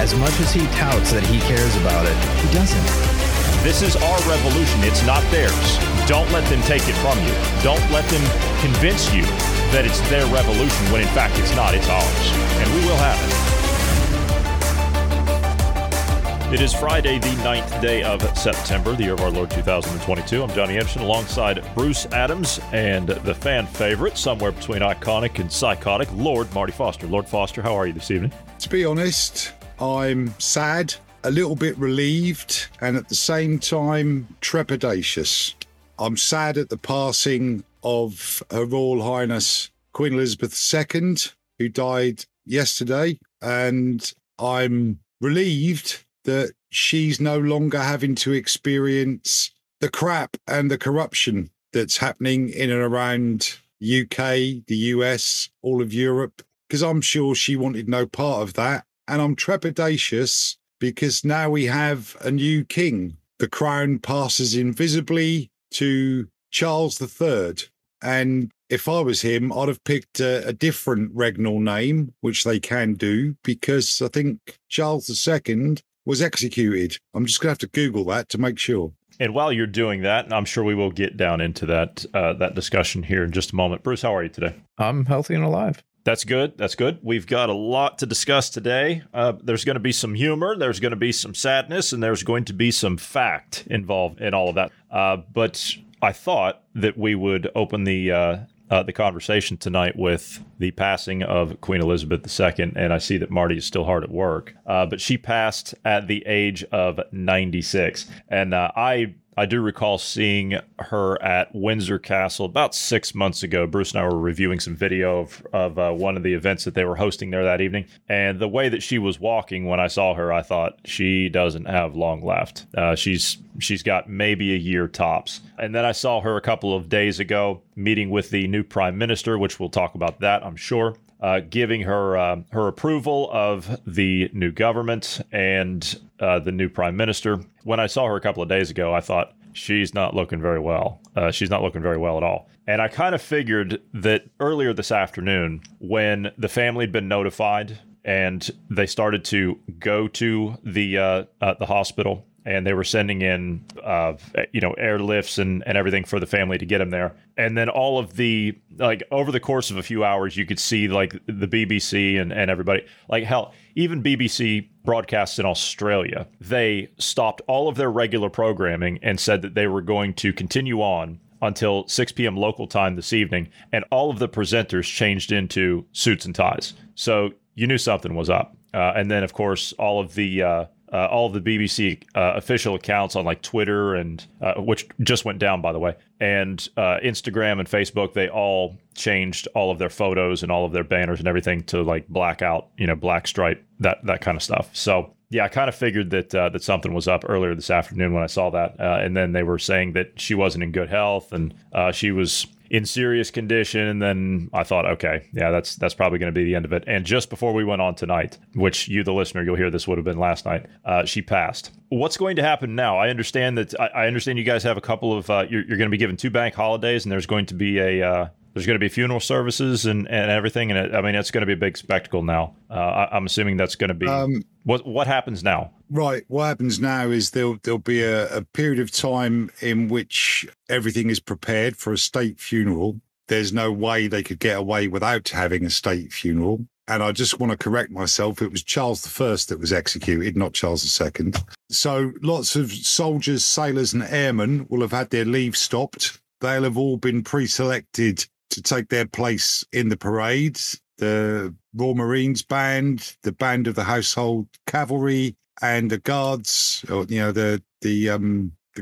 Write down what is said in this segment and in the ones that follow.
As much as he touts that he cares about it, he doesn't. This is our revolution. It's not theirs. Don't let them take it from you. Don't let them convince you that it's their revolution when in fact it's not. It's ours. And we will have it. It is Friday, the 9th day of September, the year of our Lord 2022. I'm Johnny Anderson, alongside Bruce Adams and the fan favorite, somewhere between iconic and psychotic, Lord Marty Foster. Lord Foster, how are you this evening? To be honest, I'm sad, a little bit relieved, and at the same time, trepidatious. I'm sad at the passing of Her Royal Highness Queen Elizabeth II, who died yesterday, and I'm relieved that she's no longer having to experience the crap and the corruption that's happening in and around UK, the US, all of Europe, because I'm sure she wanted no part of that. And I'm trepidatious because now we have a new king. The crown passes invisibly to Charles III. And if I was him, I'd have picked a different regnal name, which they can do, because I think Charles II was executed. I'm just going to have to Google that to make sure. And while you're doing that, I'm sure we will get down into that discussion here in just a moment. Bruce, how are you today? I'm healthy and alive. That's good. That's good. We've got a lot to discuss today. There's going to be some humor. There's going to be some sadness. And there's going to be some fact involved in all of that. But I thought that we would open the conversation tonight with the passing of Queen Elizabeth II, and I see that Marty is still hard at work, but she passed at the age of 96, and I do recall seeing her at Windsor Castle about 6 months ago. Bruce and I were reviewing some video of one of the events that they were hosting there that evening. And the way that she was walking when I saw her, I thought, she doesn't have long left. She's got maybe a year tops. And then I saw her a couple of days ago meeting with the new prime minister, which we'll talk about that, I'm sure. Giving her her approval of the new government and the new prime minister. When I saw her a couple of days ago, I thought, she's not looking very well. She's not looking very well at all. And I kind of figured that earlier this afternoon, when the family had been notified and they started to go to the hospital, and they were sending in, airlifts and everything for the family to get him there. And then all of the, over the course of a few hours, you could see, the BBC and everybody. Even BBC broadcasts in Australia, they stopped all of their regular programming and said that they were going to continue on until 6 p.m. local time this evening. And all of the presenters changed into suits and ties. So you knew something was up. And then, of course, all of the BBC official accounts on Twitter, and which just went down, by the way, and Instagram and Facebook, they all changed all of their photos and all of their banners and everything to blackout, black stripe, that kind of stuff. So yeah, I kind of figured that something was up earlier this afternoon when I saw that. And then they were saying that she wasn't in good health and she was in serious condition. And then I thought, okay, yeah, that's probably going to be the end of it. And just before we went on tonight, which you, the listener, you'll hear this would have been last night, she passed. What's going to happen now? I understand that you guys have a couple of you're going to be given 2 bank holidays, and there's going to be a funeral services and everything. And it's going to be a big spectacle now. I'm assuming that's going to be what happens now. Right. What happens now is there'll be a period of time in which everything is prepared for a state funeral. There's no way they could get away without having a state funeral. And I just want to correct myself. It was Charles I that was executed, not Charles II. So lots of soldiers, sailors and airmen will have had their leave stopped. They'll have all been pre-selected to take their place in the parades, the Royal Marines Band, the Band of the Household Cavalry, and the Guards, the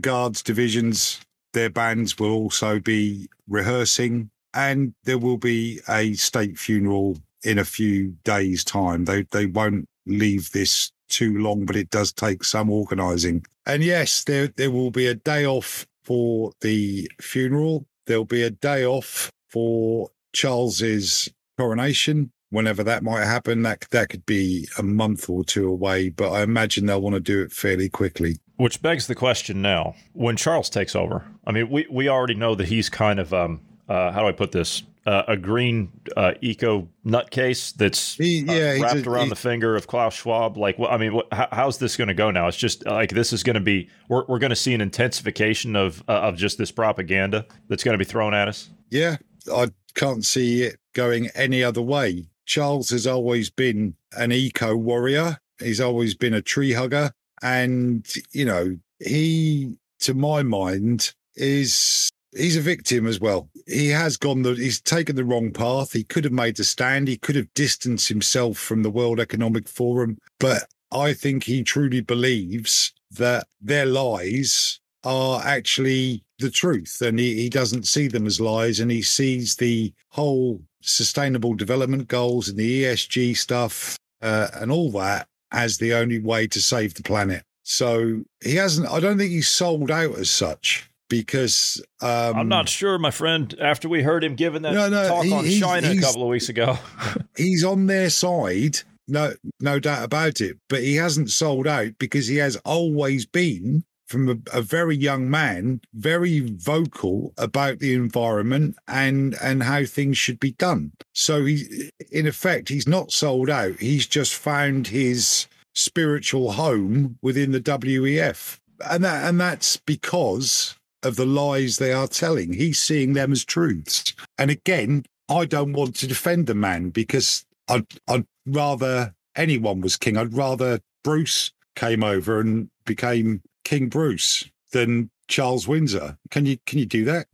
Guards divisions, their bands will also be rehearsing, and there will be a state funeral in a few days' time. They won't leave this too long, but it does take some organising. And yes, there will be a day off for the funeral. There'll be a day off for Charles's coronation, whenever that might happen. That could be a month or two away, but I imagine they'll want to do it fairly quickly. Which begs the question now, when Charles takes over, I mean, we already know that he's kind of, how do I put this? A green eco nutcase that's wrapped around the finger of Klaus Schwab. Like, well, I mean, how's this going to go now? It's just like this is going to be we're going to see an intensification of just this propaganda that's going to be thrown at us. Yeah, I can't see it going any other way. Charles has always been an eco warrior. He's always been a tree hugger. And, you know, he, to my mind, is... he's a victim as well. He has he's taken the wrong path. He could have made the stand. He could have distanced himself from the World Economic Forum. But I think he truly believes that their lies are actually the truth. And he doesn't see them as lies. And he sees the whole sustainable development goals and the ESG stuff and all that as the only way to save the planet. So I don't think he's sold out as such. Because I'm not sure, my friend, after we heard him giving that talk on China a couple of weeks ago. He's on their side, no doubt about it. But he hasn't sold out because he has always been, from a very young man, very vocal about the environment and how things should be done. So he, in effect, he's not sold out. He's just found his spiritual home within the WEF. And that's because of the lies they are telling. He's seeing them as truths. And again, I don't want to defend the man because I'd rather anyone was king. I'd rather Bruce came over and became King Bruce than Charles Windsor. Can you do that?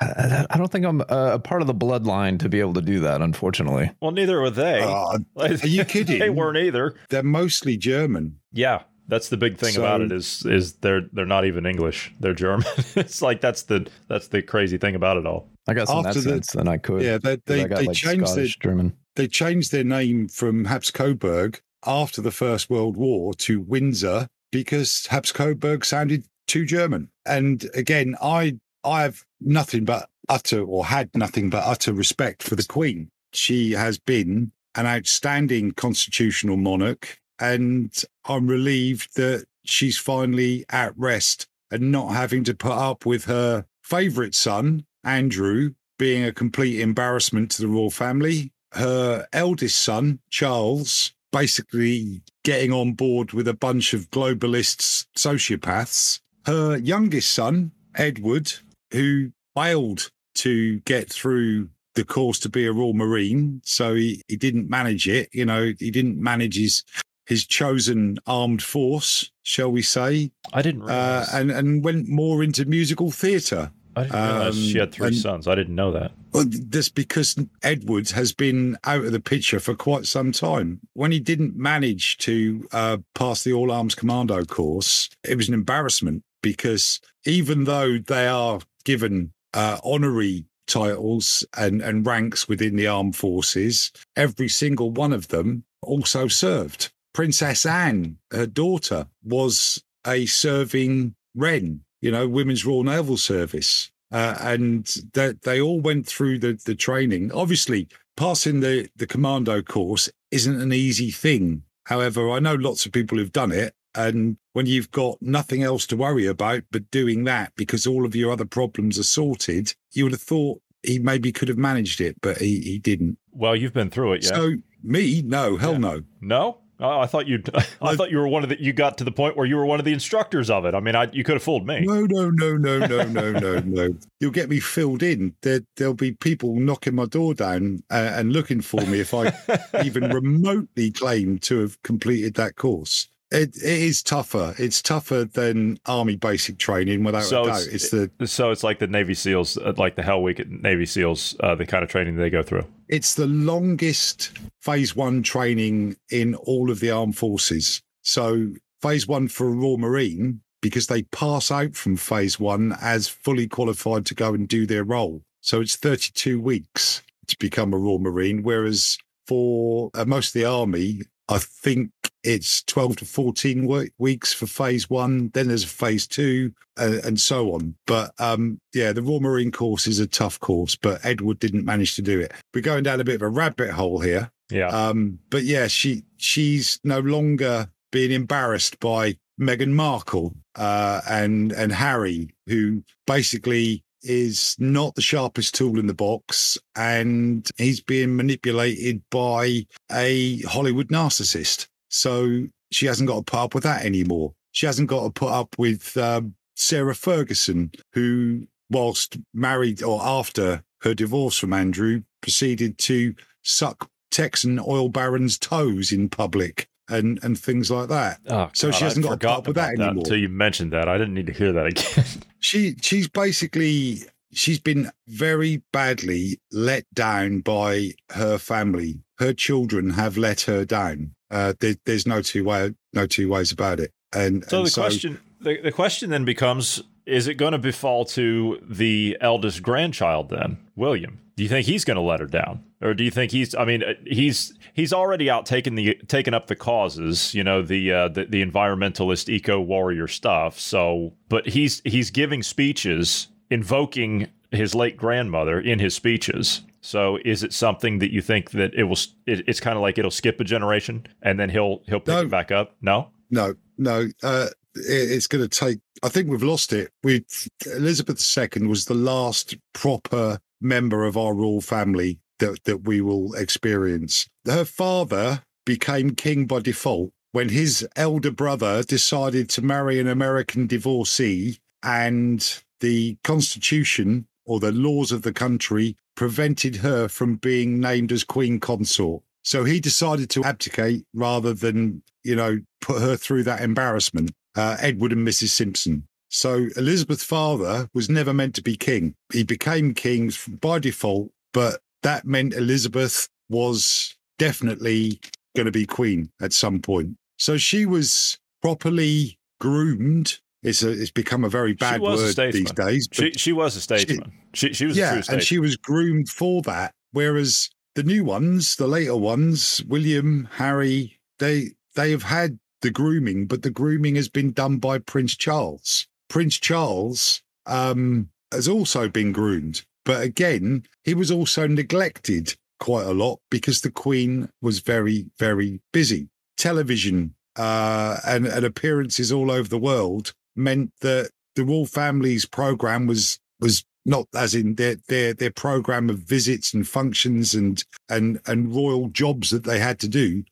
I don't think I'm a part of the bloodline to be able to do that, unfortunately. Well, neither were they. Are you kidding? They weren't either. They're mostly German. Yeah. That's the big thing about it is they're not even English. They're German. It's like that's the crazy thing about it all. I guess in that sense, then I could. Yeah, they changed Scottish, German. They changed their name from Habsburg after the First World War to Windsor because Habsburg sounded too German. And again, I have nothing but utter respect for the Queen. She has been an outstanding constitutional monarch. And I'm relieved that she's finally at rest and not having to put up with her favourite son, Andrew, being a complete embarrassment to the royal family. Her eldest son, Charles, basically getting on board with a bunch of globalist sociopaths. Her youngest son, Edward, who failed to get through the course to be a Royal Marine. So he didn't manage it. You know, he didn't manage his chosen armed force, shall we say. I didn't realize. And went more into musical theatre. I didn't realize she had three sons. I didn't know that. That's because Edward has been out of the picture for quite some time. When he didn't manage to pass the all-arms commando course, it was an embarrassment because even though they are given honorary titles and ranks within the armed forces, every single one of them also served. Princess Anne, her daughter, was a serving Wren, you know, Women's Royal Naval Service. And they all went through the training. Obviously, passing the commando course isn't an easy thing. However, I know lots of people who've done it. And when you've got nothing else to worry about but doing that because all of your other problems are sorted, you would have thought he maybe could have managed it, but he didn't. Well, you've been through it, yeah. So me? No, hell yeah. No. No? Oh, I thought you were one of the. You got to the point where you were one of the instructors of it. I mean, you could have fooled me. No. You'll get me filled in. There'll be people knocking my door down and looking for me if I even remotely claim to have completed that course. It is tougher. It's tougher than army basic training, without a doubt. So it's like the Navy SEALs, like the Hell Week at Navy SEALs, the kind of training they go through. It's the longest Phase 1 training in all of the armed forces. So Phase 1 for a Royal Marine, because they pass out from Phase 1 as fully qualified to go and do their role. So it's 32 weeks to become a Royal Marine, whereas for most of the army, I think It's 12 to 14 weeks for phase one. Then there's a phase two and so on. But the Royal Marine course is a tough course, but Edward didn't manage to do it. We're going down a bit of a rabbit hole here. Yeah. But yeah, she's no longer being embarrassed by Meghan Markle and Harry, who basically is not the sharpest tool in the box, and he's being manipulated by a Hollywood narcissist. So she hasn't got to put up with that anymore. She hasn't got to put up with Sarah Ferguson, who, whilst married or after her divorce from Andrew, proceeded to suck Texan oil barons' toes in public and things like that. Oh, so God, she hasn't got to put up with that anymore. Until you mentioned that, I didn't need to hear that again. She's been very badly let down by her family. Her children have let her down. There's no two ways about it. The question then becomes: is it going to befall to the eldest grandchild then, William? Do you think he's going to let her down, or do you think he's? I mean, he's already out taking up the causes, you know, the environmentalist eco warrior stuff. So, but he's giving speeches invoking his late grandmother in his speeches. So is it something that you think that it will? It's kind of like it'll skip a generation and then he'll pick it back up. No. It's going to take. I think we've lost it. Elizabeth II was the last proper member of our royal family that we will experience. Her father became king by default when his elder brother decided to marry an American divorcee, and the Constitution or the laws of the country prevented her from being named as queen consort. So he decided to abdicate rather than, put her through that embarrassment, Edward and Mrs. Simpson. So Elizabeth's father was never meant to be king. He became king by default, but that meant Elizabeth was definitely going to be queen at some point. So she was properly groomed. It's become a very bad word these days. She was a statesman. She was a true statesman. And she was groomed for that. Whereas the new ones, the later ones, William, Harry, they have had the grooming, but the grooming has been done by Prince Charles. Prince Charles has also been groomed. But again, he was also neglected quite a lot because the Queen was very, very busy. Television and appearances all over the world meant that the royal family's program was not, as in their program of visits and functions and royal jobs that they had to do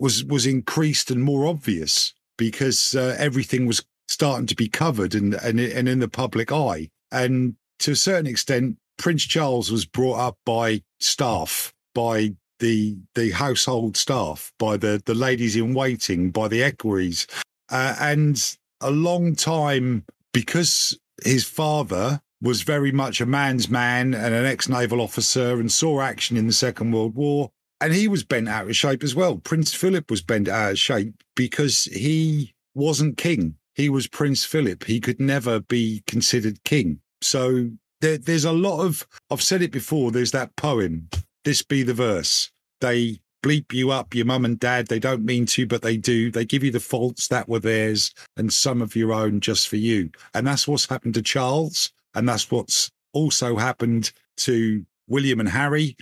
was increased and more obvious because everything was starting to be covered and in the public eye. And to a certain extent, Prince Charles was brought up by staff, by the household staff, by the ladies in waiting, by the equerries, and a long time, because his father was very much a man's man and an ex-naval officer and saw action in the Second World War, and he was bent out of shape as well. Prince Philip was bent out of shape because he wasn't king. He was Prince Philip. He could never be considered king. So there's a lot of, I've said it before, there's that poem, "This be the verse." They bleep you up, your mum and dad. They don't mean to, but they do. They give you the faults that were theirs and some of your own just for you. And that's what's happened to Charles. And that's what's also happened to William and Harry.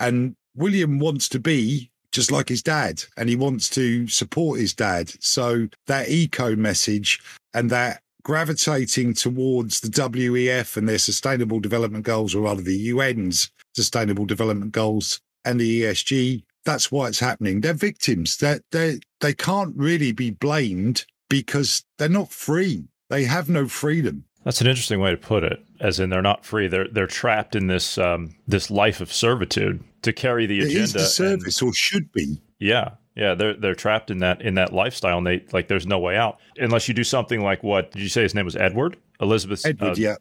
And William wants to be just like his dad, and he wants to support his dad. So that eco message and that gravitating towards the WEF and their Sustainable Development Goals, or rather the UN's Sustainable Development Goals and the ESG, that's why it's happening. They're victims. They can't really be blamed because they're not free. They have no freedom. That's an interesting way to put it, as in they're not free. They're trapped in this this life of servitude to carry the agenda. It is the service, or should be. Yeah, they're trapped in that lifestyle, and there's no way out unless you do something like what did you say his name was Edward? Edward, yeah.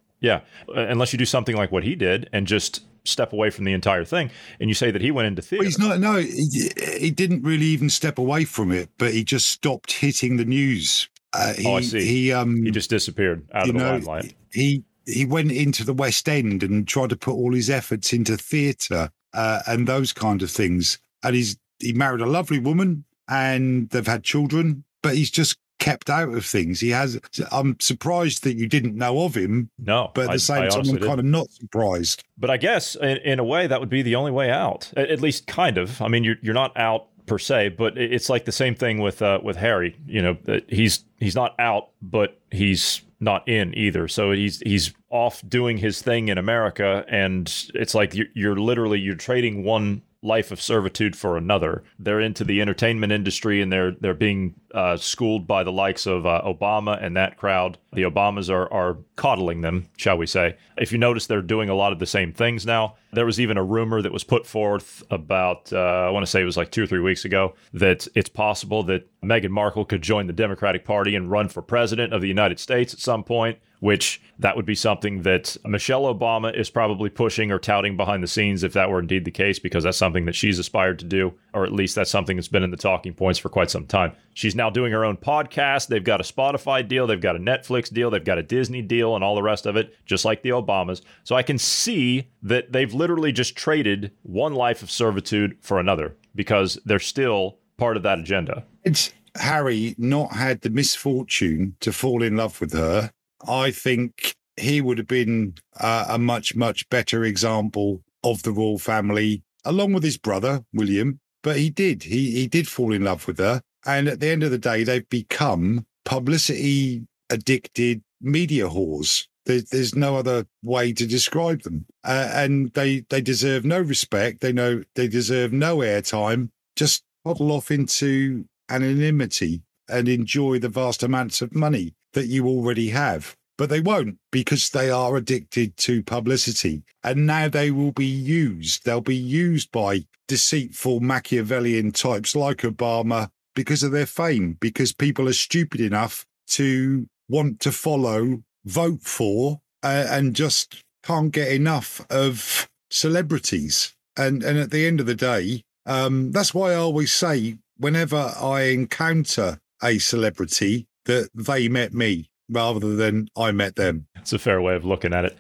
Unless you do something like what he did and just step away from the entire thing. And you say that he went into theater. Well, he's not. No, he didn't really even step away from it, but he just stopped hitting the news. I see. He just disappeared out of the limelight. He went into the West End and tried to put all his efforts into theatre and those kind of things. And he married a lovely woman and they've had children, but he's just kept out of things. He has. I'm surprised that you didn't know of him. No, but at the same time, I'm kind of not surprised. But I guess in a way that would be the only way out, at least kind of. I mean, you're not out per se, but it's like the same thing with Harry. You know, he's not out, but he's not in either. So he's off doing his thing in America, and it's like you're trading one life of servitude for another. They're into the entertainment industry, and they're being schooled by the likes of Obama and that crowd. The Obamas are coddling them, shall we say. If you notice, they're doing a lot of the same things now. There was even a rumor that was put forth about, I want to say it was like 2 or 3 weeks ago, that it's possible that Meghan Markle could join the Democratic Party and run for president of the United States at some point, which that would be something that Michelle Obama is probably pushing or touting behind the scenes if that were indeed the case, because that's something that she's aspired to do, or at least that's something that's been in the talking points for quite some time. She's now doing her own podcast. They've got a Spotify deal. They've got a Netflix deal. They've got a Disney deal and all the rest of it, just like the Obamas. So I can see that they've literally just traded one life of servitude for another, because they're still part of that agenda. It's Harry not had the misfortune to fall in love with her. I think he would have been a much, much better example of the royal family, along with his brother, William. But he did. He did fall in love with her. And at the end of the day, they've become publicity-addicted media whores. There's no other way to describe them. And they deserve no respect. They know they deserve no airtime. Just toddle off into anonymity and enjoy the vast amounts of money that you already have. But they won't, because they are addicted to publicity. And now they will be used. They'll be used by deceitful Machiavellian types like Obama because of their fame, because people are stupid enough to want to follow, vote for, and just can't get enough of celebrities. And at the end of the day, that's why I always say, whenever I encounter a celebrity, that they met me rather than I met them. It's a fair way of looking at it.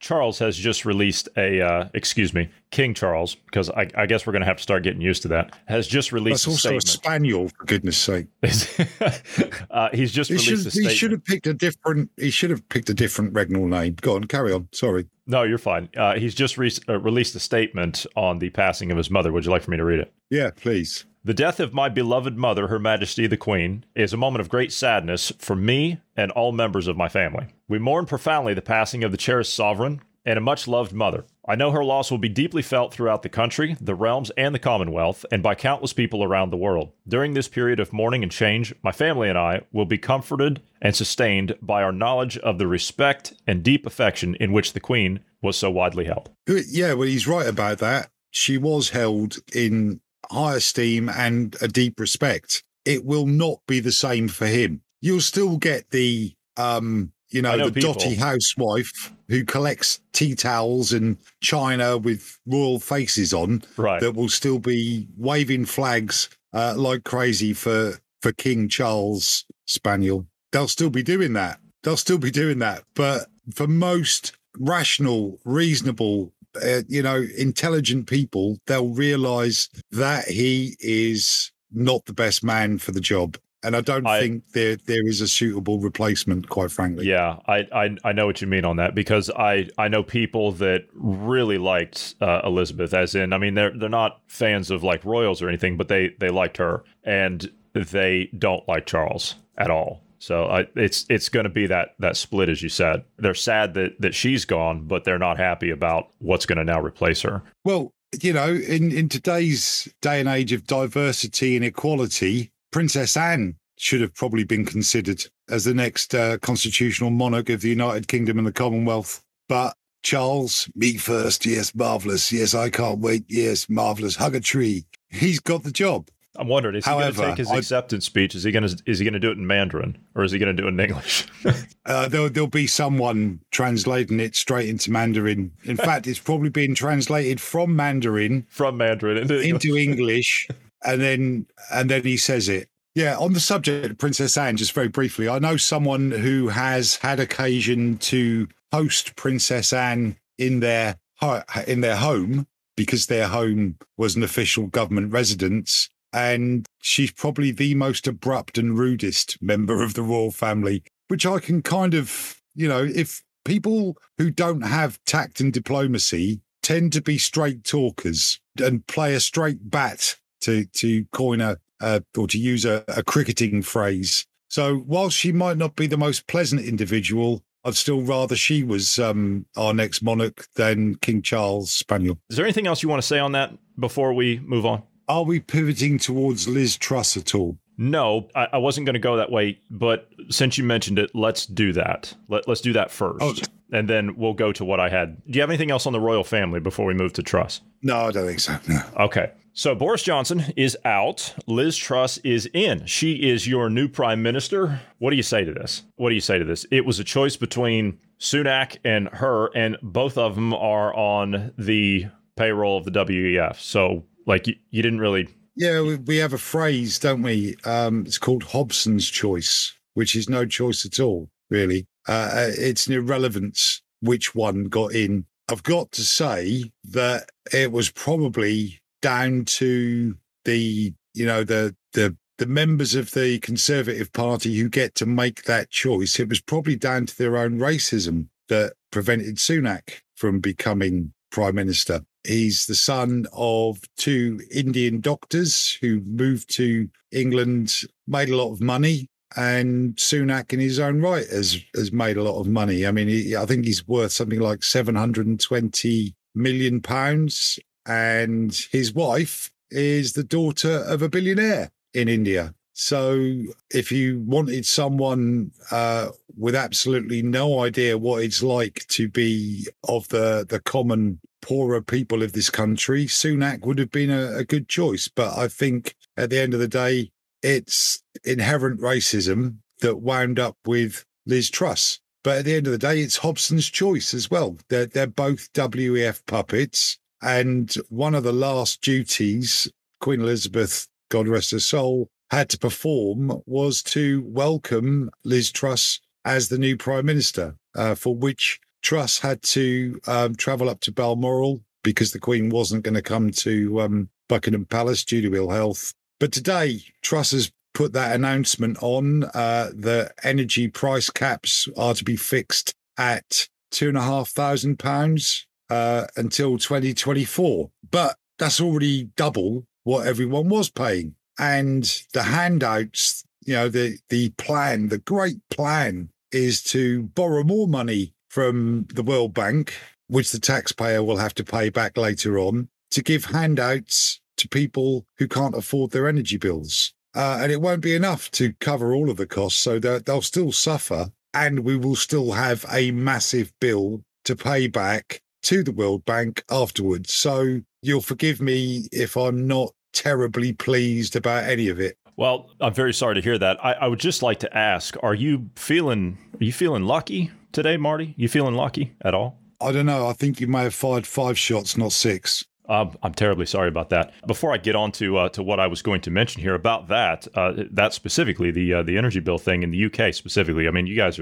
Charles has just released King Charles, because I guess we're going to have to start getting used to that, has just released a statement. That's also a spaniel, for goodness sake. He's just released a statement. He should have picked a different regnal name. Go on, carry on. Sorry. No, you're fine. He's just released a statement on the passing of his mother. Would you like for me to read it? Yeah, please. The death of my beloved mother, Her Majesty the Queen, is a moment of great sadness for me and all members of my family. We mourn profoundly the passing of the cherished sovereign and a much-loved mother. I know her loss will be deeply felt throughout the country, the realms, and the Commonwealth, and by countless people around the world. During this period of mourning and change, my family and I will be comforted and sustained by our knowledge of the respect and deep affection in which the Queen was so widely held. Yeah, well, he's right about that. She was held in high esteem and a deep respect. It will not be the same for him. You'll still get the, the dotty housewife who collects tea towels and china with royal faces on, right, that will still be waving flags like crazy for King Charles Spaniel. They'll still be doing that. But for most rational, reasonable, intelligent people, they'll realize that he is not the best man for the job. And I don't think there is a suitable replacement, quite frankly. Yeah, I know what you mean on that, because I know people that really liked Elizabeth, as in, I mean, they're not fans of like royals or anything, but they liked her, and they don't like Charles at all. So it's going to be that split, as you said. They're sad that she's gone, but they're not happy about what's going to now replace her. Well, in today's day and age of diversity and equality, Princess Anne should have probably been considered as the next constitutional monarch of the United Kingdom and the Commonwealth. But Charles, me first, yes, marvellous, yes, I can't wait, yes, marvellous, hug a tree. He's got the job. I'm wondering, is he going to take his acceptance speech? Is he going to do it in Mandarin, or is he going to do it in English? There'll be someone translating it straight into Mandarin. In fact, it's probably being translated from Mandarin into English, and then he says it. Yeah. On the subject of Princess Anne, just very briefly, I know someone who has had occasion to host Princess Anne in their home, because their home was an official government residence. and she's probably the most abrupt and rudest member of the royal family, which I can kind of, you know, if people who don't have tact and diplomacy tend to be straight talkers and play a straight bat, to coin or to use a cricketing phrase. So whilst she might not be the most pleasant individual, I'd still rather she was our next monarch than King Charles Spaniel. Is there anything else you want to say on that before we move on? Are we pivoting towards Liz Truss at all? No, I wasn't going to go that way, but since you mentioned it, let's do that. Let's do that first, and then we'll go to what I had. Do you have anything else on the royal family before we move to Truss? No, I don't think so. No. Okay. So Boris Johnson is out. Liz Truss is in. She is your new prime minister. What do you say to this? It was a choice between Sunak and her, and both of them are on the payroll of the WEF. So, like, you didn't really... Yeah, we have a phrase, don't we? It's called Hobson's choice, which is no choice at all, really. It's an irrelevance which one got in. I've got to say that it was probably... down to the members of the Conservative Party who get to make that choice. It was probably down to their own racism that prevented Sunak from becoming Prime Minister. He's the son of two Indian doctors who moved to England, made a lot of money, and Sunak in his own right has made a lot of money. I mean, I think he's worth something like £720 million. And his wife is the daughter of a billionaire in India. So if you wanted someone with absolutely no idea what it's like to be of the common poorer people of this country, Sunak would have been a good choice. But I think at the end of the day, it's inherent racism that wound up with Liz Truss. But at the end of the day, it's Hobson's choice as well. They're both WEF puppets. And one of the last duties Queen Elizabeth, God rest her soul, had to perform was to welcome Liz Truss as the new Prime Minister, for which Truss had to travel up to Balmoral because the Queen wasn't going to come to Buckingham Palace due to ill health. But today, Truss has put that announcement on that energy price caps are to be fixed at £2,500. Until 2024. But that's already double what everyone was paying. And the handouts, you know, the plan, the great plan is to borrow more money from the World Bank, which the taxpayer will have to pay back later on, to give handouts to people who can't afford their energy bills. And it won't be enough to cover all of the costs, so that they'll still suffer, and we will still have a massive bill to pay back to the World Bank afterwards. So you'll forgive me if I'm not terribly pleased about any of it. Well, I'm very sorry to hear that. I would just like to ask, are you feeling lucky today, Marty? You feeling lucky at all? I don't know. I think you may have fired 5 shots, not 6. I'm terribly sorry about that. Before I get on to what I was going to mention here about that specifically, the energy bill thing in the UK specifically. I mean, you guys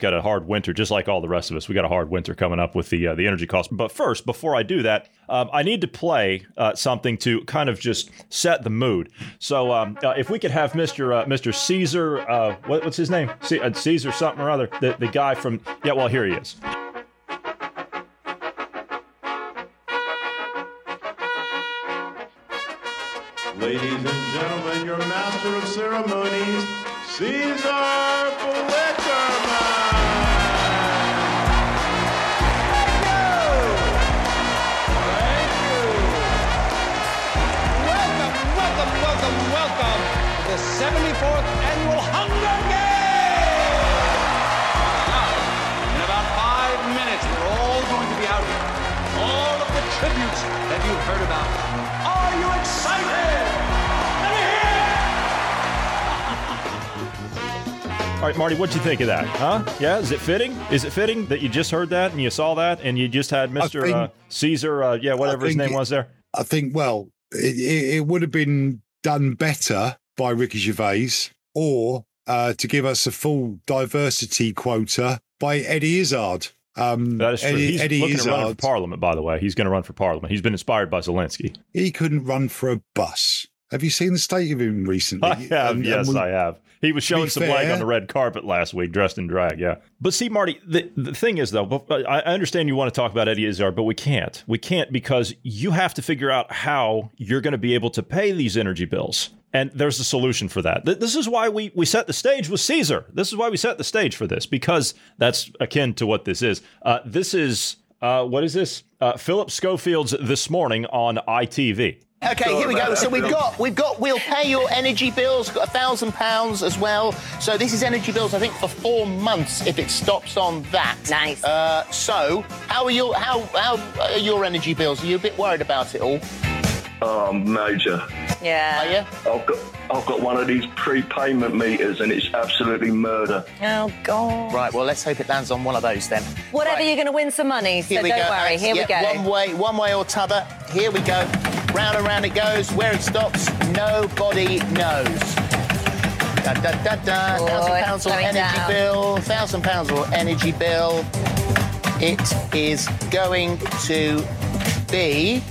got a hard winter, just like all the rest of us. We got a hard winter coming up with the energy cost. But first, before I do that, I need to play something to kind of just set the mood. So if we could have Mr. Caesar, what's his name? Caesar something or other. The guy from, yeah, well, here he is. Ladies and gentlemen, your master of ceremonies, Caesar Flickerman! Welcome, welcome, welcome, welcome to the 74th Annual Hunger Games! Now, in about 5 minutes, we're all going to be out here. All of the tributes that you've heard about. Are you excited? Let me hear it! All right, Marty, what'd you think of that? Huh? Yeah, is it fitting? Is it fitting that you just heard that and you saw that and you just had Mr. Caesar, whatever his name was there? I think, well, it would have been done better by Ricky Gervais or to give us a full diversity quota by Eddie Izzard. That is true. He's looking to run for Parliament, by the way. He's going to run for Parliament. He's been inspired by Zelensky. He couldn't run for a bus. Have you seen the State of Him recently? I have, I have. He was showing some flag on the red carpet last week, dressed in drag, yeah. But see, Marty, the thing is, though, I understand you want to talk about Eddie Izzard, but we can't. We can't because you have to figure out how you're going to be able to pay these energy bills. And there's a solution for that. This is why we set the stage with Caesar. This is why we set the stage for this, because that's akin to what this is. Philip Schofield's This Morning on ITV. Okay, here we go. So we've got we'll pay your energy bills, got £1,000 as well. So this is energy bills, I think, for 4 months if it stops on that. Nice. So how are your energy bills? Are you a bit worried about it all? Oh, major. Yeah. Are you? I've got one of these prepayment meters and it's absolutely murder. Oh, God. Right, well, let's hope it lands on one of those then. Whatever, right. You're going to win some money, so don't worry. Here we go. One way or t'other. Here we go. Round and round it goes. Where it stops, nobody knows. Da, da, da, da. £1,000 or energy bill. £1,000 or energy bill. It is going to be...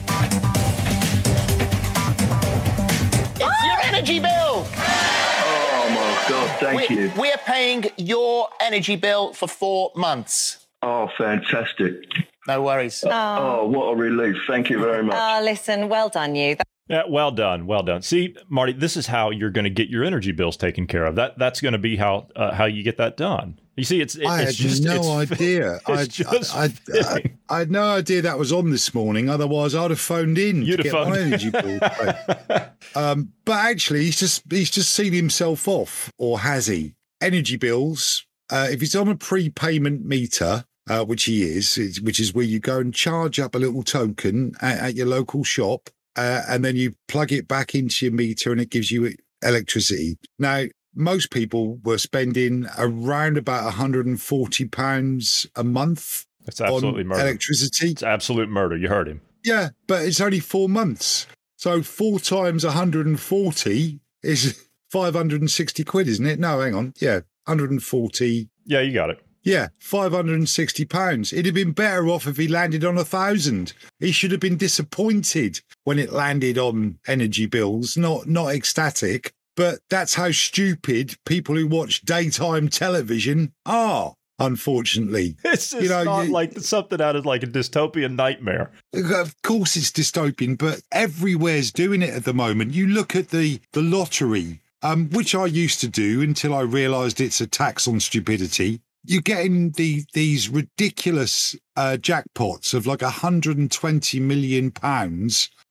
energy bill! Oh, my God, thank you. We're paying your energy bill for 4 months. Oh, fantastic. No worries. Oh, what a relief. Thank you very much. Listen, well done, you. Yeah, well done. See, Marty, this is how you're going to get your energy bills taken care of. That's going to be how you get that done. You see, I had no idea. I had no idea that was on this morning. Otherwise, I'd have phoned in to get my energy bill. But actually, he's just seen himself off, or has he? Energy bills. If he's on a prepayment meter, which he is, which is where you go and charge up a little token at your local shop, and then you plug it back into your meter, and it gives you electricity. Now, most people were spending around about £140 a month on electricity. It's absolute murder. You heard him. Yeah, but it's only 4 months. So 4 times 140 is 560 quid, isn't it? No, hang on. Yeah, 140. Yeah, you got it. Yeah, £560. It'd have been better off if he landed on 1,000. He should have been disappointed when it landed on energy bills, not ecstatic. But that's how stupid people who watch daytime television are, unfortunately. It's just like something out of like a dystopian nightmare. Of course it's dystopian, but everywhere's doing it at the moment. You look at the lottery, which I used to do until I realised it's a tax on stupidity. You're getting these ridiculous jackpots of like £120 million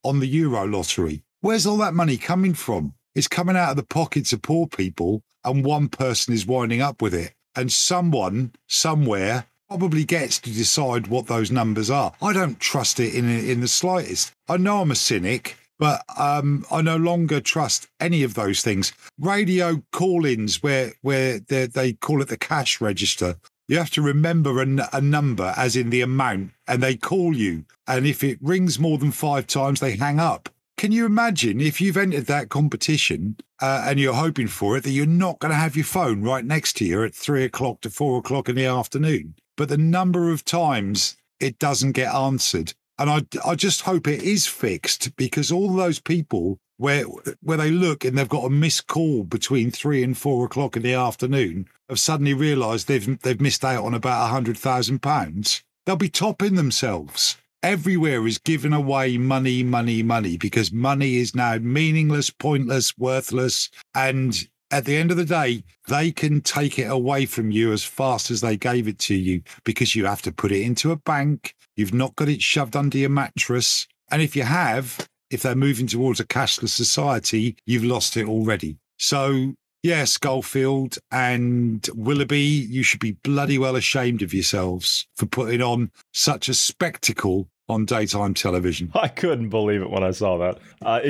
on the Euro lottery. Where's all that money coming from? It's coming out of the pockets of poor people, and one person is winding up with it. And someone, somewhere, probably gets to decide what those numbers are. I don't trust it in the slightest. I know I'm a cynic, but I no longer trust any of those things. Radio call-ins where they call it the cash register. You have to remember a number, as in the amount, and they call you. And if it rings more than 5 times, they hang up. Can you imagine if you've entered that competition and you're hoping for it, that you're not going to have your phone right next to you at 3 o'clock to 4 o'clock in the afternoon? But the number of times it doesn't get answered. And I just hope it is fixed, because all those people where they look and they've got a missed call between 3 and 4 o'clock in the afternoon have suddenly realised they've missed out on about £100,000. They'll be topping themselves. Everywhere is giving away money, money, money, because money is now meaningless, pointless, worthless. And at the end of the day, they can take it away from you as fast as they gave it to you, because you have to put it into a bank. You've not got it shoved under your mattress. And if you have, if they're moving towards a cashless society, you've lost it already. So, yeah, Schofield and Willoughby, you should be bloody well ashamed of yourselves for putting on such a spectacle on daytime television. I couldn't believe it when I saw that.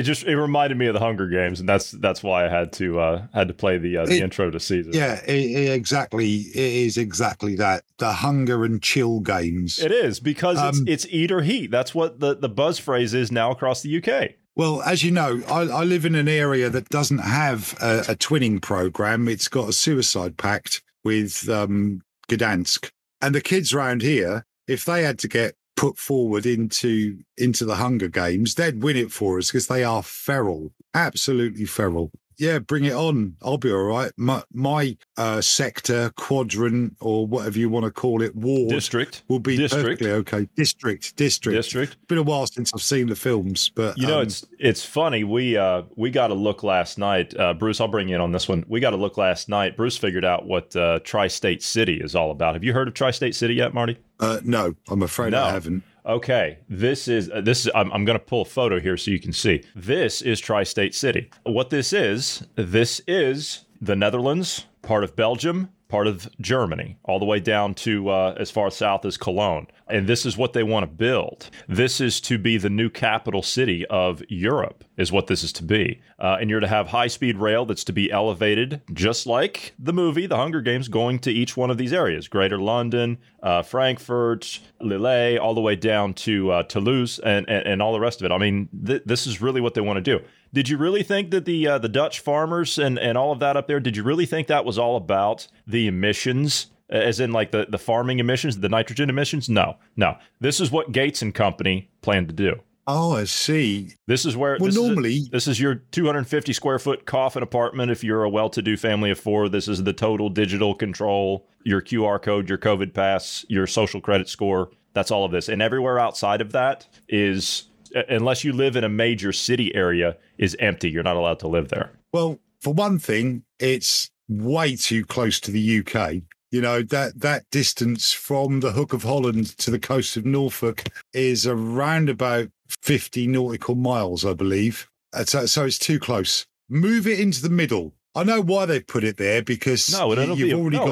It reminded me of the Hunger Games, and that's why I had to play the intro to Caesar. Yeah, exactly. It is exactly that. The Hunger and Chill Games. It is, because it's eat or heat. That's what the buzz phrase is now across the UK. Well, as you know, I live in an area that doesn't have a twinning program. It's got a suicide pact with Gdansk. And the kids around here, if they had to get put forward into the Hunger Games. They'd win it for us because they are feral, absolutely feral. Yeah, bring it on. I'll be all right. My sector, quadrant, or whatever you want to call it, ward, district, will be district. Perfectly okay. District. It's been a while since I've seen the films, but you know, it's funny. We got a look last night, Bruce. I'll bring you in on this one. We got a look last night. Bruce figured out what Tri-State City is all about. Have you heard of Tri-State City yet, Marty? No, I'm afraid I haven't. Okay, this is. I'm going to pull a photo here so you can see. This is Tri-State City. What this is the Netherlands, part of Belgium, part of Germany, all the way down to as far south as Cologne. And this is what they want to build. This is to be the new capital city of Europe, is what this is to be. And you're to have high-speed rail that's to be elevated, just like the movie, The Hunger Games, going to each one of these areas. Greater London, Frankfurt, Lille, all the way down to Toulouse, and all the rest of it. I mean, this is really what they want to do. Did you really think that the Dutch farmers and all of that up there, did you really think that was all about the emissions, as in like the farming emissions, the nitrogen emissions? No. This is what Gates and company planned to do. Oh, I see. This is where, well, this is your 250 square foot coffin apartment. If you're a well-to-do family of four, this is the total digital control, your QR code, your COVID pass, your social credit score. That's all of this. And everywhere outside of that is, unless you live in a major city area, is empty. You're not allowed to live there. Well, for one thing, it's way too close to the UK. You know, that distance from the Hook of Holland to the coast of Norfolk is around about 50 nautical miles, I believe. So it's too close. Move it into the middle. I know why they put it there, because it'll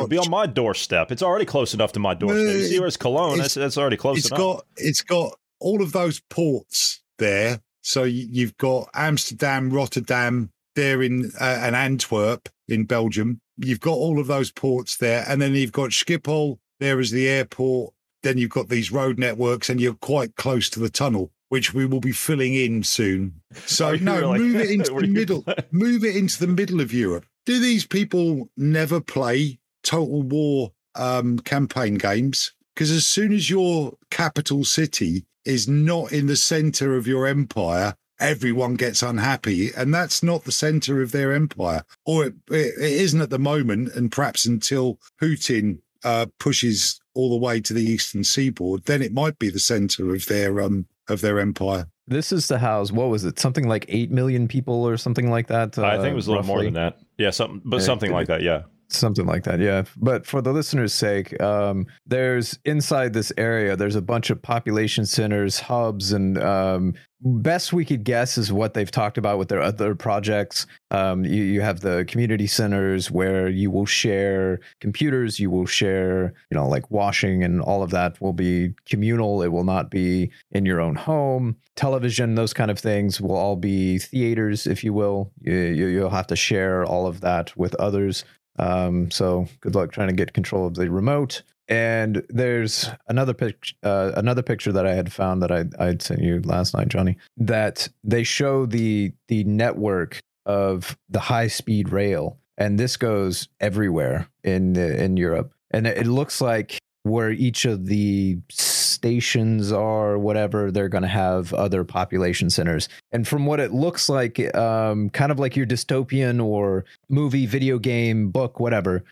be on my doorstep. It's already close enough to my doorstep. You see where it's Cologne? That's already close enough. It's got all of those ports there. So you've got Amsterdam, Rotterdam, there in and Antwerp in Belgium. You've got all of those ports there, and then you've got Schiphol, there is the airport, then you've got these road networks, and you're quite close to the tunnel, which we will be filling in soon. So move it into the middle. Move it into the middle of Europe. Do these people never play Total War campaign games? Because as soon as your capital city is not in the center of your empire, everyone gets unhappy, and that's not the center of their empire, or it isn't at the moment, and perhaps until Putin pushes all the way to the eastern seaboard, then it might be the center of their empire. This is to house, what was it, something like 8 million people or something like that? I think it was a little more than that. Yeah, Something like that, yeah. But for the listeners' sake, there's inside this area, there's a bunch of population centers, hubs, and best we could guess is what they've talked about with their other projects. You have the community centers where you will share computers, you will share, like washing and all of that will be communal. It will not be in your own home. Television, those kind of things will all be theaters, if you will. You'll have to share all of that with others. So good luck trying to get control of the remote. And there's another picture that I had found that I'd sent you last night, Johnny, that they show the network of the high speed rail. And this goes everywhere in Europe. And it looks like where each of the stations are, whatever, they're going to have other population centers. And from what it looks like, kind of like your dystopian or movie, video game, book, whatever,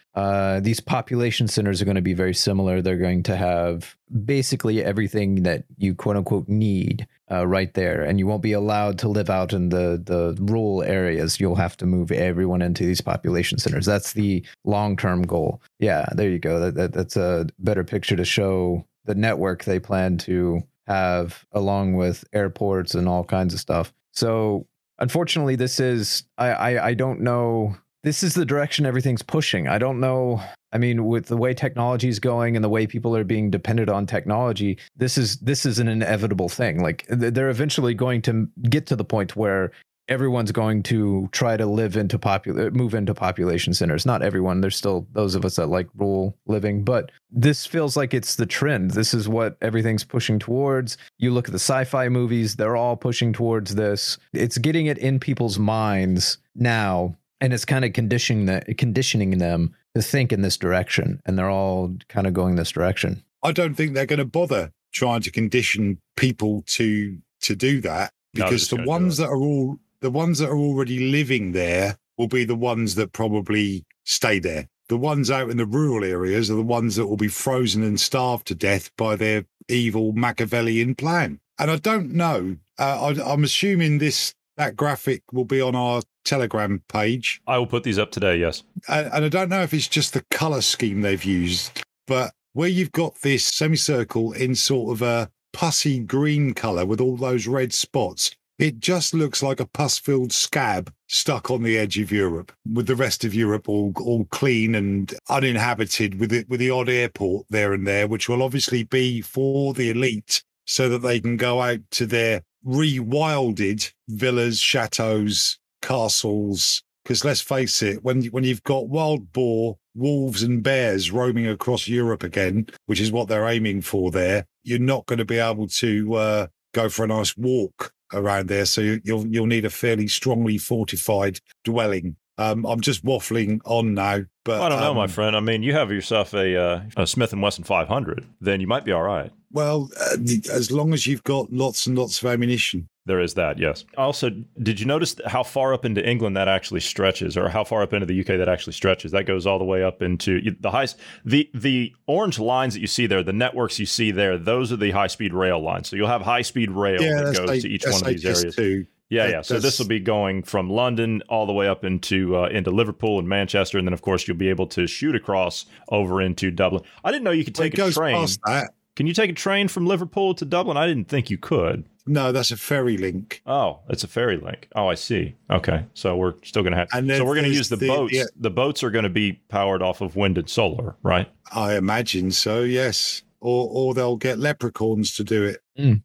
these population centers are going to be very similar. They're going to have basically everything that you quote unquote need right there. And you won't be allowed to live out in the rural areas. You'll have to move everyone into these population centers. That's the long-term goal. Yeah, there you go. That's a better picture to show the network they plan to have, along with airports and all kinds of stuff. So unfortunately, this is, I don't know, this is the direction everything's pushing. I don't know. I mean, with the way technology is going and the way people are being dependent on technology, this is an inevitable thing. Like they're eventually going to get to the point where everyone's going to try to move into population centers. Not everyone. There's still those of us that like rural living, but this feels like it's the trend. This is what everything's pushing towards. You look at the sci-fi movies, they're all pushing towards this. It's getting it in people's minds now, and it's kind of conditioning them to think in this direction, and they're all kind of going this direction. I don't think they're going to bother trying to condition people to do that, because the ones that are all the ones that are already living there will be the ones that probably stay there. The ones out in the rural areas are the ones that will be frozen and starved to death by their evil Machiavellian plan. And I don't know. I'm assuming that graphic will be on our Telegram page. I will put these up today, yes. And I don't know if it's just the colour scheme they've used, but where you've got this semicircle in sort of a pussy green colour with all those red spots, it just looks like a pus-filled scab stuck on the edge of Europe, with the rest of Europe all clean and uninhabited, with the odd airport there and there, which will obviously be for the elite so that they can go out to their rewilded villas, chateaus, castles. Because let's face it, when you've got wild boar, wolves and bears roaming across Europe again, which is what they're aiming for there, you're not going to be able to go for a nice walk around there. So you'll need a fairly strongly fortified dwelling. I'm just waffling on now, but I don't know, my friend. I mean, you have yourself a Smith & Wesson 500, then you might be all right. Well, as long as you've got lots and lots of ammunition. There is that, yes. Also, did you notice how far up into England that actually stretches, or how far up into the UK that actually stretches? That goes all the way up into the highest. The orange lines that you see there, the networks you see there, those are the high-speed rail lines. So you'll have high-speed rail that goes to each one of these areas. Yeah. So this will be going from London all the way up into Liverpool and Manchester, and then, of course, you'll be able to shoot across over into Dublin. I didn't know you could take a train. Past that. Can you take a train from Liverpool to Dublin? I didn't think you could. No, that's a ferry link. Oh, it's a ferry link. Oh, I see. Okay. So we're still going to have... So we're going to use the boats. Yeah. The boats are going to be powered off of wind and solar, right? I imagine so, yes. Or they'll get leprechauns to do it. Mm.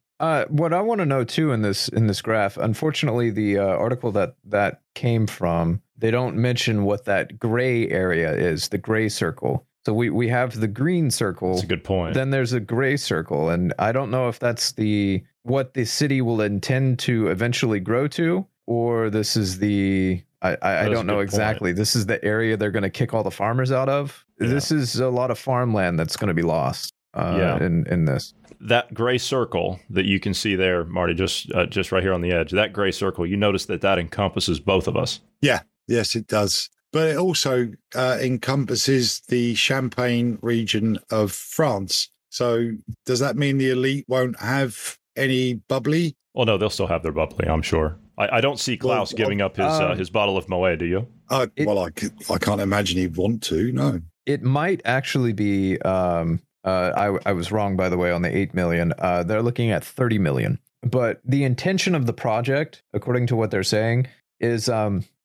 What I want to know, too, in this graph, unfortunately, the article that came from, they don't mention what that gray area is, the gray circle. So we have the green circle. That's a good point. Then there's a gray circle. And I don't know if that's what the city will intend to eventually grow to, or this is the... I don't know exactly. Point. This is the area they're going to kick all the farmers out of. Yeah. This is a lot of farmland that's going to be lost in this. That gray circle that you can see there, Marty, just right here on the edge, that gray circle, you notice that encompasses both of us. Yeah. Yes, it does. But it also encompasses the Champagne region of France. So does that mean the elite won't have any bubbly? Oh, no, they'll still have their bubbly, I'm sure. I don't see Klaus giving up his bottle of Moet, do you? I can't imagine he'd want to, no. It might actually be, I was wrong, by the way, on the 8 million. They're looking at 30 million. But the intention of the project, according to what they're saying, is...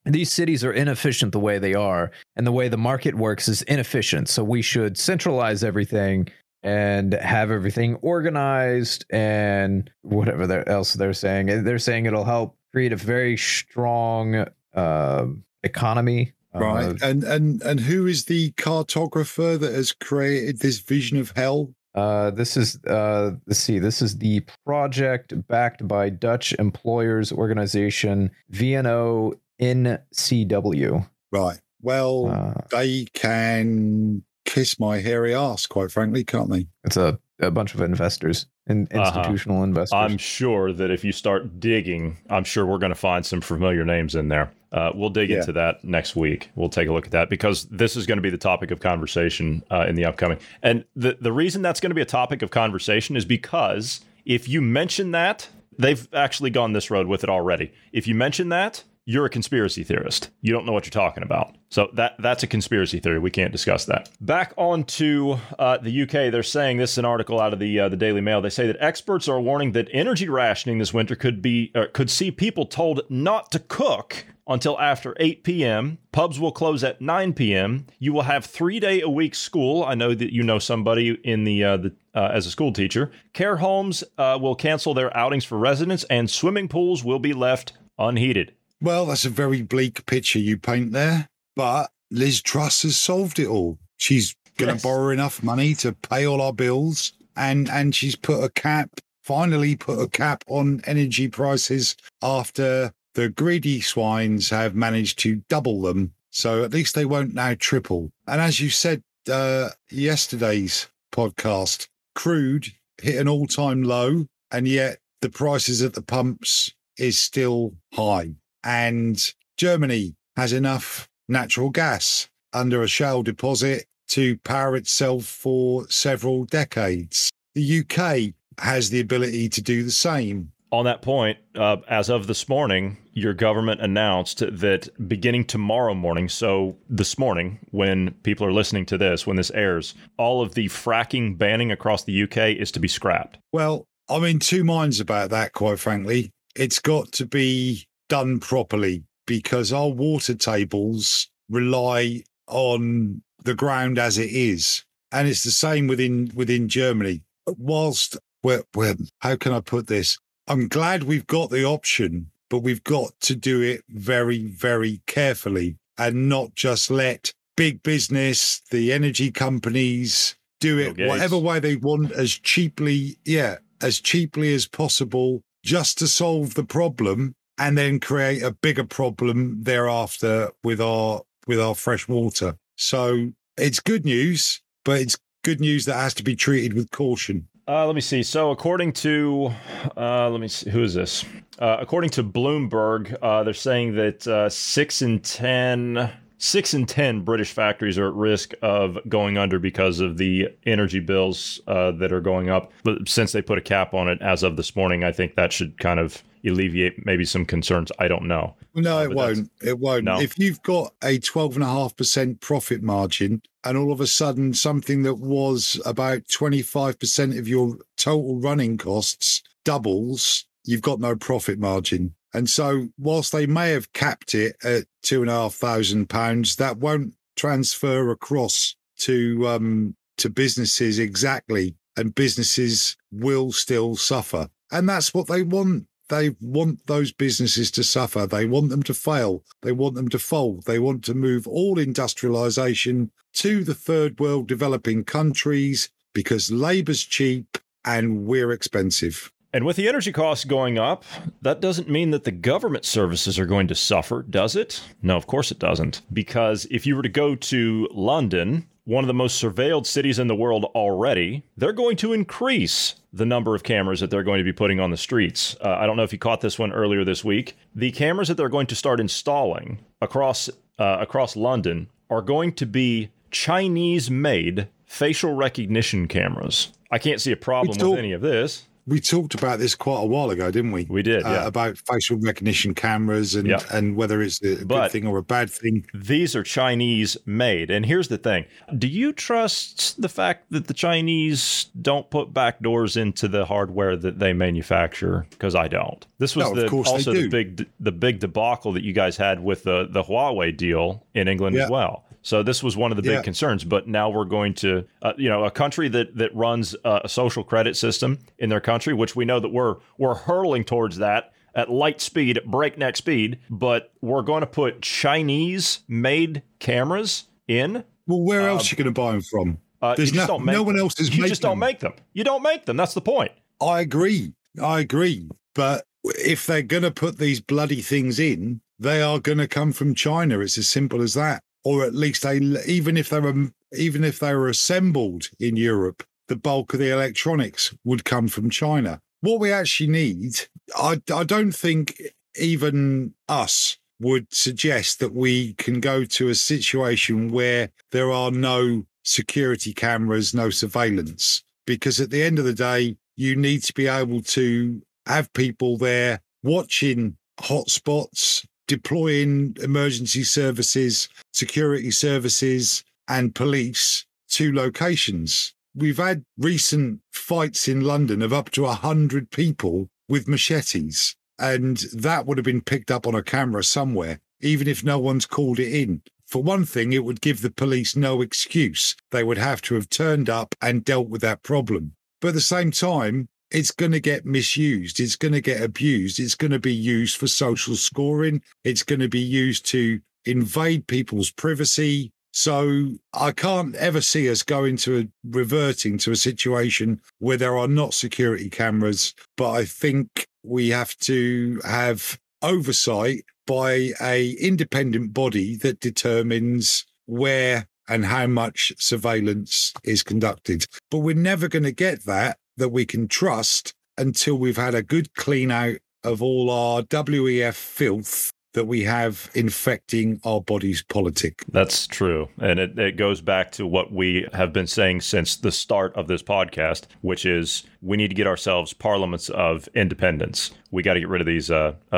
these cities are inefficient the way they are, and the way the market works is inefficient. So we should centralize everything and have everything organized and whatever else they're saying. They're saying it'll help create a very strong economy. Right. And who is the cartographer that has created this vision of hell? This is the project backed by Dutch employers organization VNO NCW. Right. Well, they can kiss my hairy ass, quite frankly, can't they? It's a bunch of investors and institutional investors. I'm sure that if you start digging, I'm sure we're going to find some familiar names in there. We'll dig into that next week. We'll take a look at that, because this is going to be the topic of conversation in the upcoming. And the reason that's going to be a topic of conversation is because if you mention that, they've actually gone this road with it already. If you mention that, you're a conspiracy theorist. You don't know what you're talking about. So that's a conspiracy theory. We can't discuss that. Back on to the UK, they're saying, this is an article out of the Daily Mail. They say that experts are warning that energy rationing this winter could see people told not to cook until after 8 p.m. Pubs will close at 9 p.m. You will have 3-day-a-week school. I know that you know somebody in the as a school teacher. Care homes will cancel their outings for residents, and swimming pools will be left unheated. Well, that's a very bleak picture you paint there, but Liz Truss has solved it all. She's going to borrow enough money to pay all our bills, and she's finally put a cap on energy prices after the greedy swines have managed to double them. So at least they won't now triple. And as you said yesterday's podcast, crude hit an all-time low, and yet the prices at the pumps is still high. And Germany has enough natural gas under a shale deposit to power itself for several decades. The UK has the ability to do the same. On that point, as of this morning, your government announced that beginning tomorrow morning, so this morning, when people are listening to this, when this airs, all of the fracking banning across the UK is to be scrapped. Well, I'm in two minds about that, quite frankly. It's got to be done properly because our water tables rely on the ground as it is. And it's the same within Germany. Whilst how can I put this? I'm glad we've got the option, but we've got to do it very, very carefully and not just let big business, the energy companies, do it whatever way they want as cheaply as possible just to solve the problem and then create a bigger problem thereafter with our fresh water. So it's good news, but it's good news that has to be treated with caution. Let me see. So according to, who is this? According to Bloomberg, they're saying that 6 in 10 British factories are at risk of going under because of the energy bills that are going up. But since they put a cap on it as of this morning, I think that should kind of alleviate maybe some concerns. I don't know. No, it won't. It won't. No. If you've got a 12.5% profit margin and all of a sudden something that was about 25% of your total running costs doubles, you've got no profit margin. And so whilst they may have capped it at £2,500, that won't transfer across to businesses exactly. And businesses will still suffer. And that's what they want. They want those businesses to suffer. They want them to fail. They want them to fold. They want to move all industrialization to the third world developing countries because labor's cheap and we're expensive. And with the energy costs going up, that doesn't mean that the government services are going to suffer, does it? No, of course it doesn't. Because if you were to go to London, one of the most surveilled cities in the world already, they're going to increase the number of cameras that they're going to be putting on the streets. I don't know if you caught this one earlier this week. The cameras that they're going to start installing across London are going to be Chinese-made facial recognition cameras. I can't see a problem with any of this. We talked about this quite a while ago, didn't we? We did, yeah. About facial recognition cameras and whether it's a good thing or a bad thing. These are Chinese made. And here's the thing. Do you trust the fact that the Chinese don't put back doors into the hardware that they manufacture? Because I don't. This was the big debacle that you guys had with the Huawei deal in England as well. So this was one of the big concerns, but now we're going to, a country that runs a social credit system in their country, which we know that we're hurtling towards that at light speed, at breakneck speed, but we're going to put Chinese-made cameras in. Well, where else are you going to buy them from? No one else is making them. You don't make them. That's the point. I agree. But if they're going to put these bloody things in, they are going to come from China. It's as simple as that. Or at least even if they were assembled in Europe, the bulk of the electronics would come from China. What we actually need, I don't think even us would suggest that we can go to a situation where there are no security cameras, no surveillance, because at the end of the day, you need to be able to have people there watching hotspots, deploying emergency services, security services, and police to locations. We've had recent fights in London of up to 100 people with machetes, and that would have been picked up on a camera somewhere, even if no one's called it in. For one thing, it would give the police no excuse. They would have to have turned up and dealt with that problem. But at the same time, it's going to get misused. It's going to get abused. It's going to be used for social scoring. It's going to be used to invade people's privacy. So I can't ever see us reverting to a situation where there are not security cameras. But I think we have to have oversight by an independent body that determines where and how much surveillance is conducted. But we're never going to get that that we can trust until we've had a good clean out of all our WEF filth that we have infecting our body's politic. That's true. And it goes back to what we have been saying since the start of this podcast, which is we need to get ourselves parliaments of independence. We got to get rid of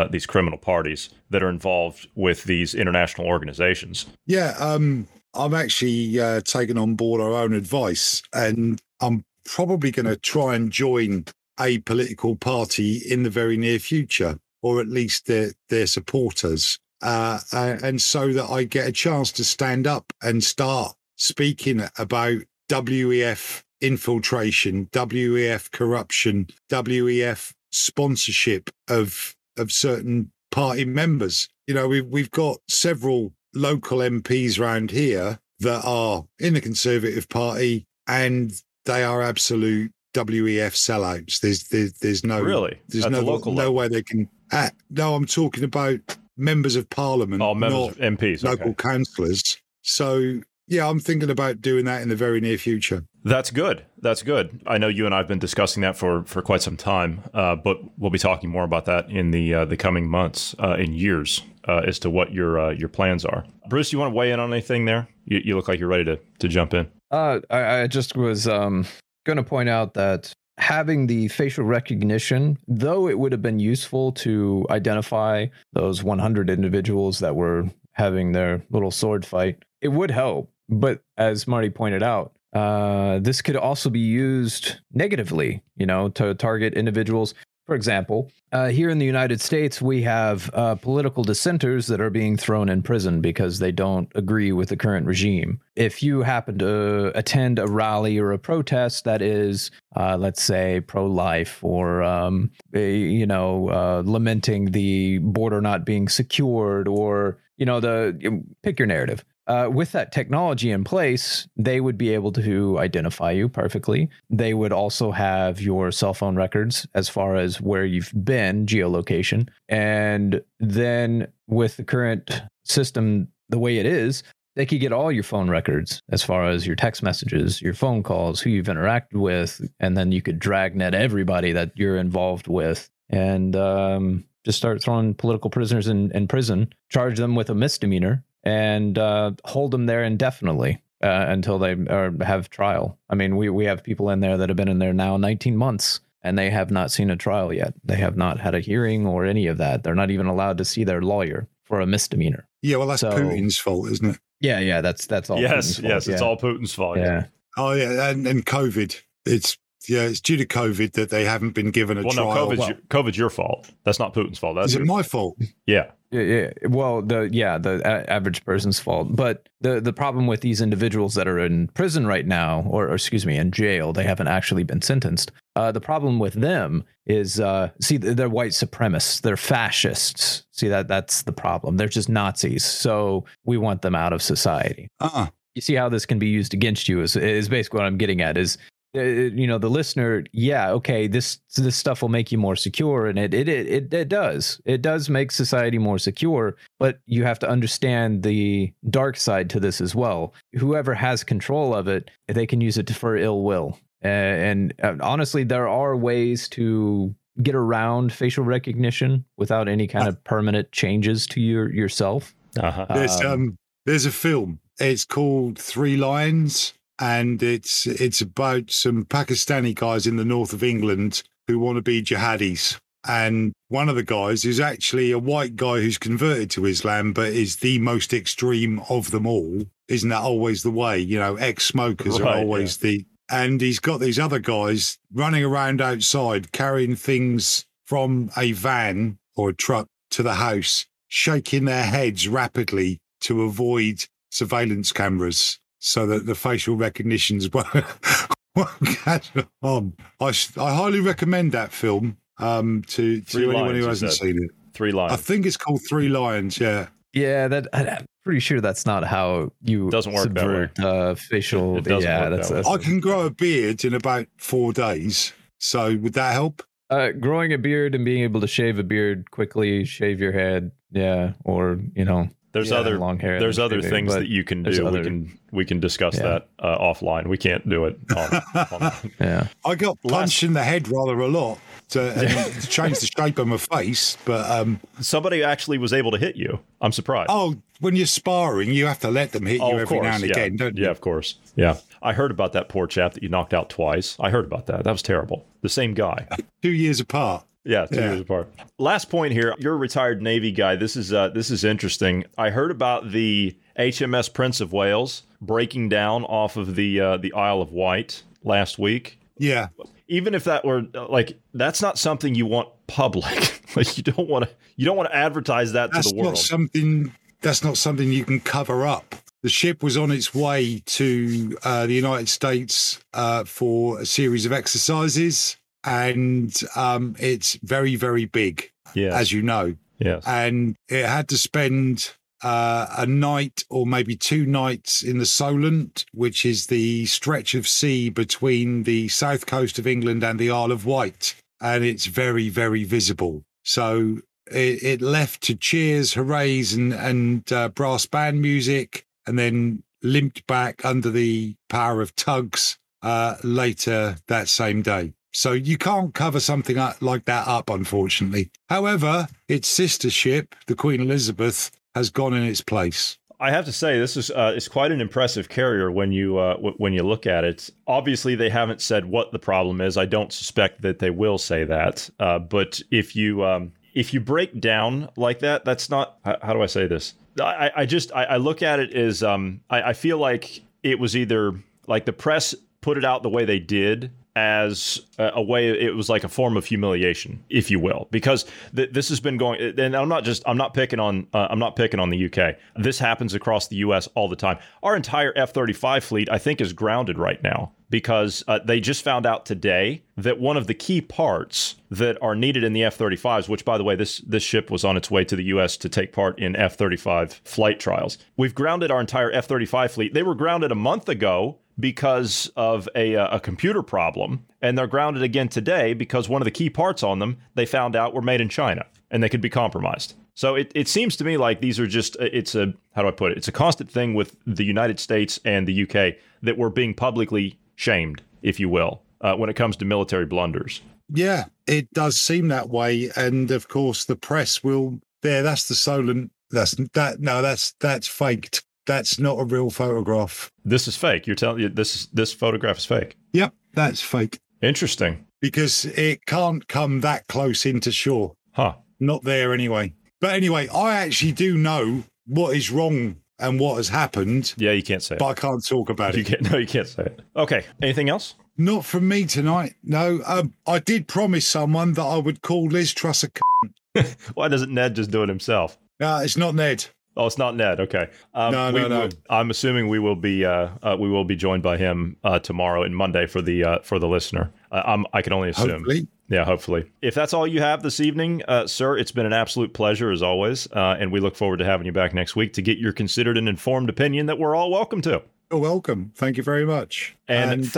these criminal parties that are involved with these international organizations. Yeah, I'm actually taking on board our own advice, and I'm probably going to try and join a political party in the very near future, or at least their supporters, and so that I get a chance to stand up and start speaking about WEF infiltration, WEF corruption, WEF sponsorship of certain party members. You know, we've got several local MPs around here that are in the Conservative Party, and they are absolute WEF sellouts. There's no really. There's at no the local no level. Way they can. No, I'm talking about members of Parliament, members, not MPs, local councillors. So, yeah, I'm thinking about doing that in the very near future. That's good. That's good. I know you and I have been discussing that for quite some time, but we'll be talking more about that in the coming months and years as to what your plans are. Bruce, you want to weigh in on anything there? You look like you're ready to jump in. I just was going to point out that having the facial recognition, though it would have been useful to identify those 100 individuals that were having their little sword fight, it would help. But as Marty pointed out, this could also be used negatively, you know, to target individuals. For example, here in the United States, we have political dissenters that are being thrown in prison because they don't agree with the current regime. If you happen to attend a rally or a protest that is, let's say, pro-life or, lamenting the border not being secured or, you know, pick your narrative. With that technology in place, they would be able to identify you perfectly. They would also have your cell phone records as far as where you've been, geolocation. And then with the current system the way it is, they could get all your phone records as far as your text messages, your phone calls, who you've interacted with, and then you could dragnet everybody that you're involved with. And just start throwing political prisoners in prison, charge them with a misdemeanor, and hold them there indefinitely until they have trial. I mean, we have people in there that have been in there now 19 months, and they have not seen a trial yet. They have not had a hearing or any of that. They're not even allowed to see their lawyer for a misdemeanor. Yeah, well, that's Putin's fault, isn't it? Yeah, that's all. Yes, it's all Putin's fault. Yeah. Oh, yeah, and COVID. It's due to COVID that they haven't been given a trial. No, COVID's your fault. That's not Putin's fault. Is it my fault? Yeah. Yeah. Well, the average person's fault. But the problem with these individuals that are in prison right now, or in jail, they haven't actually been sentenced. The problem with them is, they're white supremacists. They're fascists. See, that's the problem. They're just Nazis. So we want them out of society. You see how this can be used against you is basically what I'm getting at is, you know, the listener, yeah, okay, this stuff will make you more secure, and it does make society more secure, but you have to understand the dark side to this as well. Whoever has control of it, they can use it to for ill will, and honestly, there are ways to get around facial recognition without any kind of permanent changes to yourself. Uh-huh. There's a film. It's called Three Lions. And it's about some Pakistani guys in the north of England who want to be jihadis. And one of the guys is actually a white guy who's converted to Islam, but is the most extreme of them all. Isn't that always the way? You know, ex-smokers are always the... And he's got these other guys running around outside, carrying things from a van or a truck to the house, shaking their heads rapidly to avoid surveillance cameras, so that the facial recognitions won't catch on. I highly recommend that film to anyone who hasn't seen it. Three Lions. I think it's called Three Lions, yeah. Yeah, I'm pretty sure that's not how you subvert facial. It doesn't work that way. I can grow a beard in about 4 days, so would that help? Growing a beard and being able to shave a beard quickly, shave your head, yeah, or, you know... There's other long hair. There's other things that you can do. We can discuss that offline. We can't do it online. Yeah. I got punched in the head rather a lot to change the shape of my face, but somebody actually was able to hit you. I'm surprised. Oh, when you're sparring, you have to let them hit you every now and again, don't you? Yeah, of course. Yeah. I heard about that poor chap that you knocked out twice. I heard about that. That was terrible. The same guy. 2 years apart. Yeah, two years apart. Last point here. You're a retired Navy guy. This is interesting. I heard about the HMS Prince of Wales breaking down off of the Isle of Wight last week. Yeah. Even if that were that's not something you want public. you don't want to advertise that to the world. That's not something you can cover up. The ship was on its way to the United States for a series of exercises. And it's very, very big, as you know. Yes. And it had to spend a night or maybe 2 nights in the Solent, which is the stretch of sea between the south coast of England and the Isle of Wight. And it's very, very visible. So it left to cheers, hoorays, and brass band music, and then limped back under the power of tugs later that same day. So you can't cover something like that up, unfortunately. However, its sister ship, the Queen Elizabeth, has gone in its place. I have to say, this is it's quite an impressive carrier when you when you look at it. Obviously, they haven't said what the problem is. I don't suspect that they will say that. But if you break down like that, that's not. How do I say this? I look at it as I feel like it was either like the press put it out the way they did. As a way, it was like a form of humiliation, if you will, because this has been going. And I'm not picking on the UK. This happens across the US all the time. Our entire F-35 fleet, I think, is grounded right now because they just found out today that one of the key parts that are needed in the F-35s, which, by the way, this ship was on its way to the US to take part in F-35 flight trials. We've grounded our entire F-35 fleet. They were grounded a month ago because of a computer problem, and they're grounded again today because one of the key parts on them, they found out, were made in China, and they could be compromised. So it seems to me like these are just, it's a, how do I put it? It's a constant thing with the United States and the UK that we're being publicly shamed, if you will, when it comes to military blunders. Yeah, it does seem that way. And of course, the press will, that's the Solent, that's faked. That's not a real photograph. This is fake. You're telling you this photograph is fake. Yep, that's fake. Interesting. Because it can't come that close into shore. Huh. Not there anyway. But anyway, I actually do know what is wrong and what has happened. Yeah, you can't say it. But I can't talk about it. You can't say it. Okay. Anything else? Not from me tonight. No. I did promise someone that I would call Liz Truss a cunt. Why doesn't Ned just do it himself? It's not Ned. Oh, it's not Ned. Okay. No. I'm assuming we will be joined by him tomorrow and Monday for the listener. I can only assume. Hopefully. Yeah, hopefully. If that's all you have this evening, sir, it's been an absolute pleasure as always, and we look forward to having you back next week to get your considered and informed opinion that we're all welcome to. You're welcome. Thank you very much. And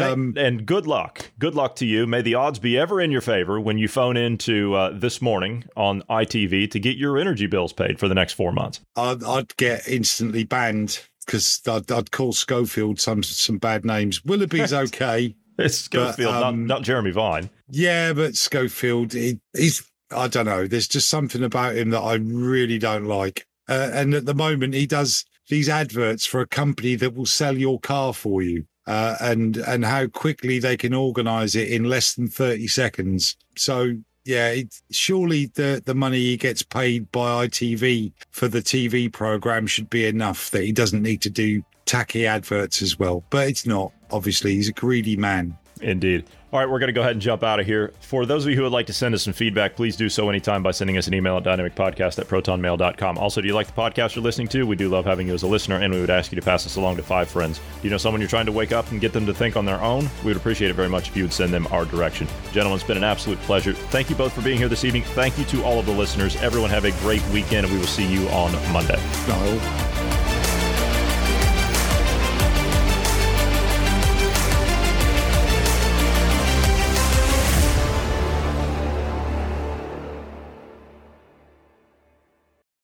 good luck. Good luck to you. May the odds be ever in your favor when you phone in to This Morning on ITV to get your energy bills paid for the next 4 months. I'd get instantly banned because I'd call Schofield some bad names. Willoughby's okay. It's Schofield, but, not Jeremy Vine. Yeah, but Schofield, he's, I don't know. There's just something about him that I really don't like. And at the moment, he does these adverts for a company that will sell your car for you, and how quickly they can organize it in less than 30 seconds. So, surely the money he gets paid by ITV for the TV program should be enough that he doesn't need to do tacky adverts as well. But it's not, obviously. He's a greedy man. Indeed. All right, we're going to go ahead and jump out of here. For those of you who would like to send us some feedback, please do so anytime by sending us an email at dynamicpodcast@protonmail.com. Also, do you like the podcast you're listening to? We do love having you as a listener, and we would ask you to pass us along to 5 friends. Do you know someone you're trying to wake up and get them to think on their own? We would appreciate it very much if you would send them our direction. Gentlemen, it's been an absolute pleasure. Thank you both for being here this evening. Thank you to all of the listeners. Everyone have a great weekend, and we will see you on Monday.